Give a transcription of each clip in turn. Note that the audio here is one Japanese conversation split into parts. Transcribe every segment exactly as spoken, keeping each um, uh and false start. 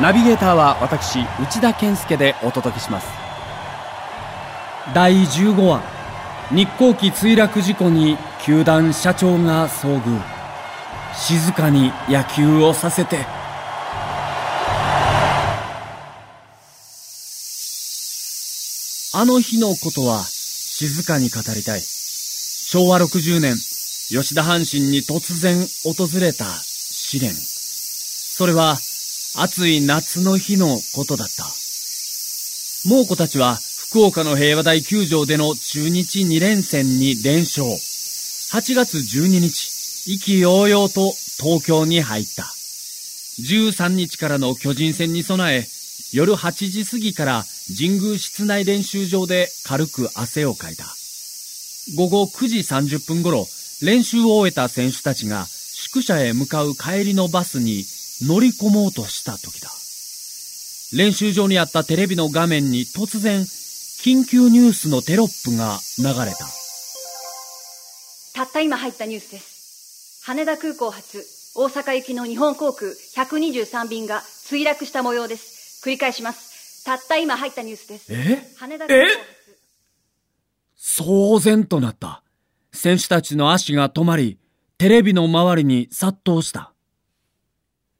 ナビゲーターは私内田健介でお届けします。だいじゅうごわ日航機墜落事故に球団社長が遭遇。静かに野球をさせて。あの日のことは静かに語りたい。しょうわろくじゅうねん吉田阪神に突然訪れた試練、それは暑い夏の日のことだった。猛虎たちは福岡の平和大球場での中日にれんせんに連勝。はちがつじゅうににち、意気揚々と東京に入った。じゅうさんにちからの巨人戦に備え、夜はちじ過ぎから神宮室内練習場で軽く汗をかいた。ごごくじさんじゅっぷん頃、練習を終えた選手たちが宿舎へ向かう帰りのバスに乗り込もうとした時だ。練習場にあったテレビの画面に突然、緊急ニュースのテロップが流れた。たった今入ったニュースです。羽田空港発、大阪行きの日本航空ひゃくにじゅうさんびんが墜落した模様です。繰り返します。たった今入ったニュースです。え？羽田空港発。え？騒然となった。選手たちの足が止まり、テレビの周りに殺到した。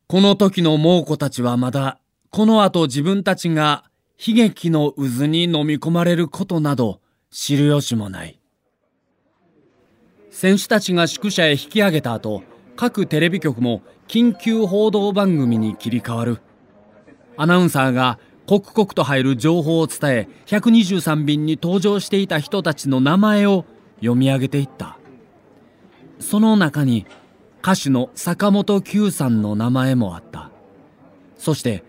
この時の猛虎たちはまだ、この後自分たちが悲劇の渦に飲み込まれることなど知る由もない。選手たちが宿舎へ引き上げた後、各テレビ局も緊急報道番組に切り替わる。アナウンサーが刻々と入る情報を伝え、ひゃくにじゅうさんびんに搭乗していた人たちの名前を読み上げていった。その中に、歌手の坂本九さんの名前もあった。そして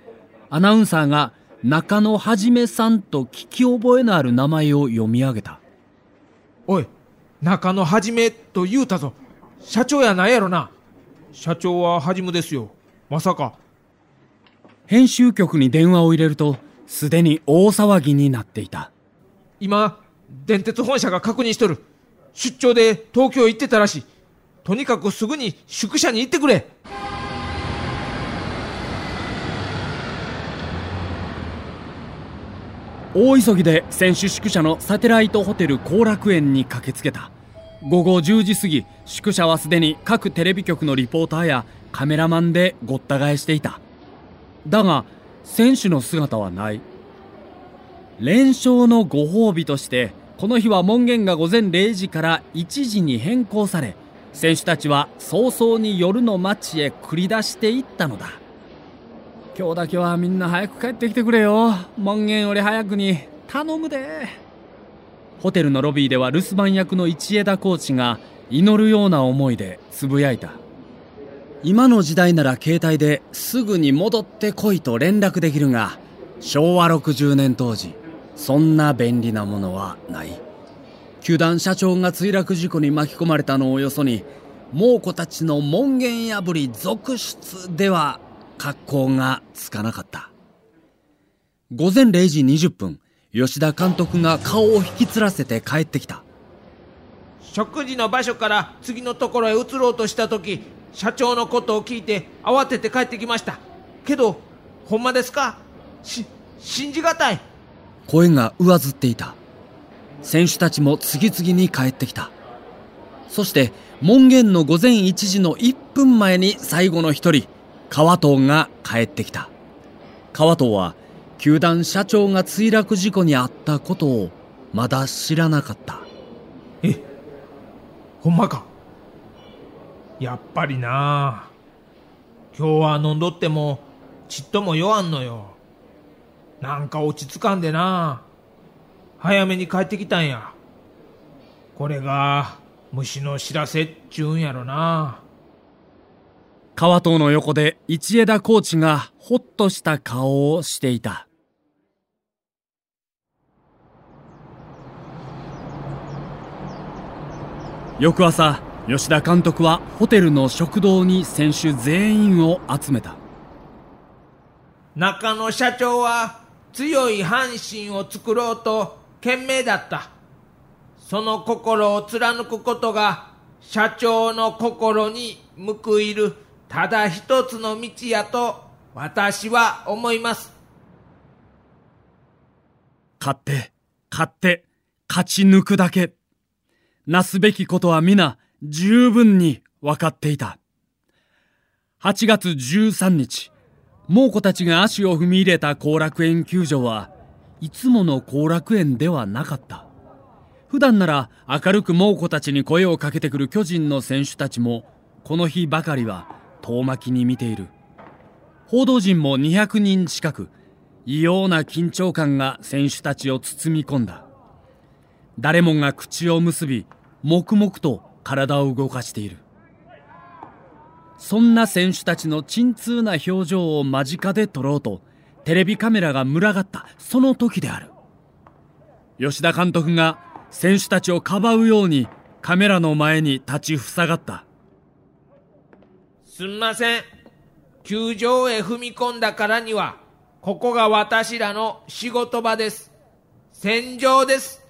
アナウンサーが中野はじめさんと聞き覚えのある名前を読み上げた。おい、中野はじめと言うたぞ。社長やないやろな。社長ははじむですよ。まさか。編集局に電話を入れると、すでに大騒ぎになっていた。今、電鉄本社が確認しとる。出張で東京行ってたらしい。とにかくすぐに宿舎に行ってくれ。大急ぎで選手宿舎のサテライトホテル後楽園に駆けつけた。ごごじゅうじ過ぎ、宿舎はすでに各テレビ局のリポーターやカメラマンでごった返していた。だが選手の姿はない。連勝のご褒美として、この日は門限がごぜんれいじからいちじに変更され、選手たちは早々に夜の街へ繰り出していったのだ。今日だけはみんな早く帰ってきてくれよ。門限より早くに頼むで。ホテルのロビーでは留守番役の一枝コーチが祈るような思いでつぶやいた。今の時代なら携帯ですぐに戻ってこいと連絡できるが、しょうわろくじゅうねん当時、そんな便利なものはない。球団社長が墜落事故に巻き込まれたのをよそに、猛虎たちの門限破り続出では格好がつかなかった。ごぜんれいじにじゅっぷん、吉田監督が顔を引きつらせて帰ってきた。食事の場所から次のところへ移ろうとした時、社長のことを聞いて慌てて帰ってきました。けどほんまですか？し信じがたい。声が上ずっていた。選手たちも次々に帰ってきた。そして門限のごぜんいちじのいっぷんまえに最後の一人、川藤が帰ってきた。川藤は球団社長が墜落事故に遭ったことをまだ知らなかった。え、ほんまか。やっぱりな。今日は飲んどってもちっとも酔わんのよ。なんか落ち着かんでな。早めに帰ってきたんや。これが虫の知らせっちゅうんやろな。川藤の横で一枝コーチがほっとした顔をしていた。翌朝、吉田監督はホテルの食堂に選手全員を集めた。中野社長は強い阪神を作ろうと懸命だった。その心を貫くことが社長の心に報いるただ一つの道やと私は思います。勝って、勝って、勝ち抜くだけ。なすべきことは皆十分に分かっていた。はちがつじゅうさんにち、猛虎たちが足を踏み入れた後楽園球場はいつもの後楽園ではなかった。普段なら明るく猛虎たちに声をかけてくる巨人の選手たちもこの日ばかりは遠巻きに見ている。報道陣もにひゃくにん近く、異様な緊張感が選手たちを包み込んだ。誰もが口を結び、黙々と体を動かしている。そんな選手たちの沈痛な表情を間近で撮ろうとテレビカメラが群がったその時である。吉田監督が選手たちをかばうようにカメラの前に立ちふさがった。すんません、球場へ踏み込んだからにはここが私らの仕事場です。戦場です。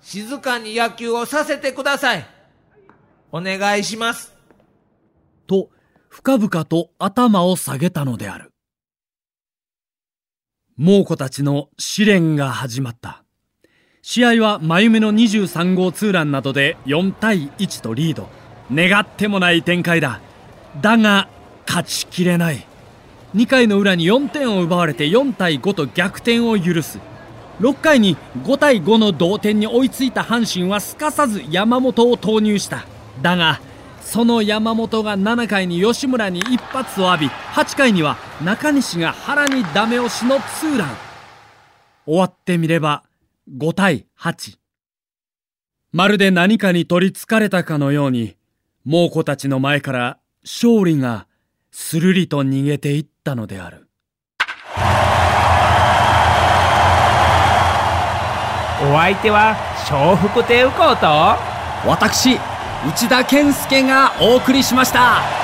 静かに野球をさせてください。お願いします、と深々と頭を下げたのである。猛虎たちの試練が始まった。試合は真夢のにじゅうさんごうツーランなどでよんたいいちとリード。願ってもない展開だ。だが勝ちきれない。にかいの裏によんてんを奪われてよんたいごと逆転を許す。ろっかいにごたいごの同点に追いついた阪神はすかさず山本を投入した。だがその山本がななかいに吉村に一発を浴び、はっかいには中西が原にダメ押しのツーラン。終わってみればごたいはち。まるで何かに取りつかれたかのように猛虎たちの前から勝利がするりと逃げていったのである。お相手は笑福亭右近と私、内田健介がお送りしました。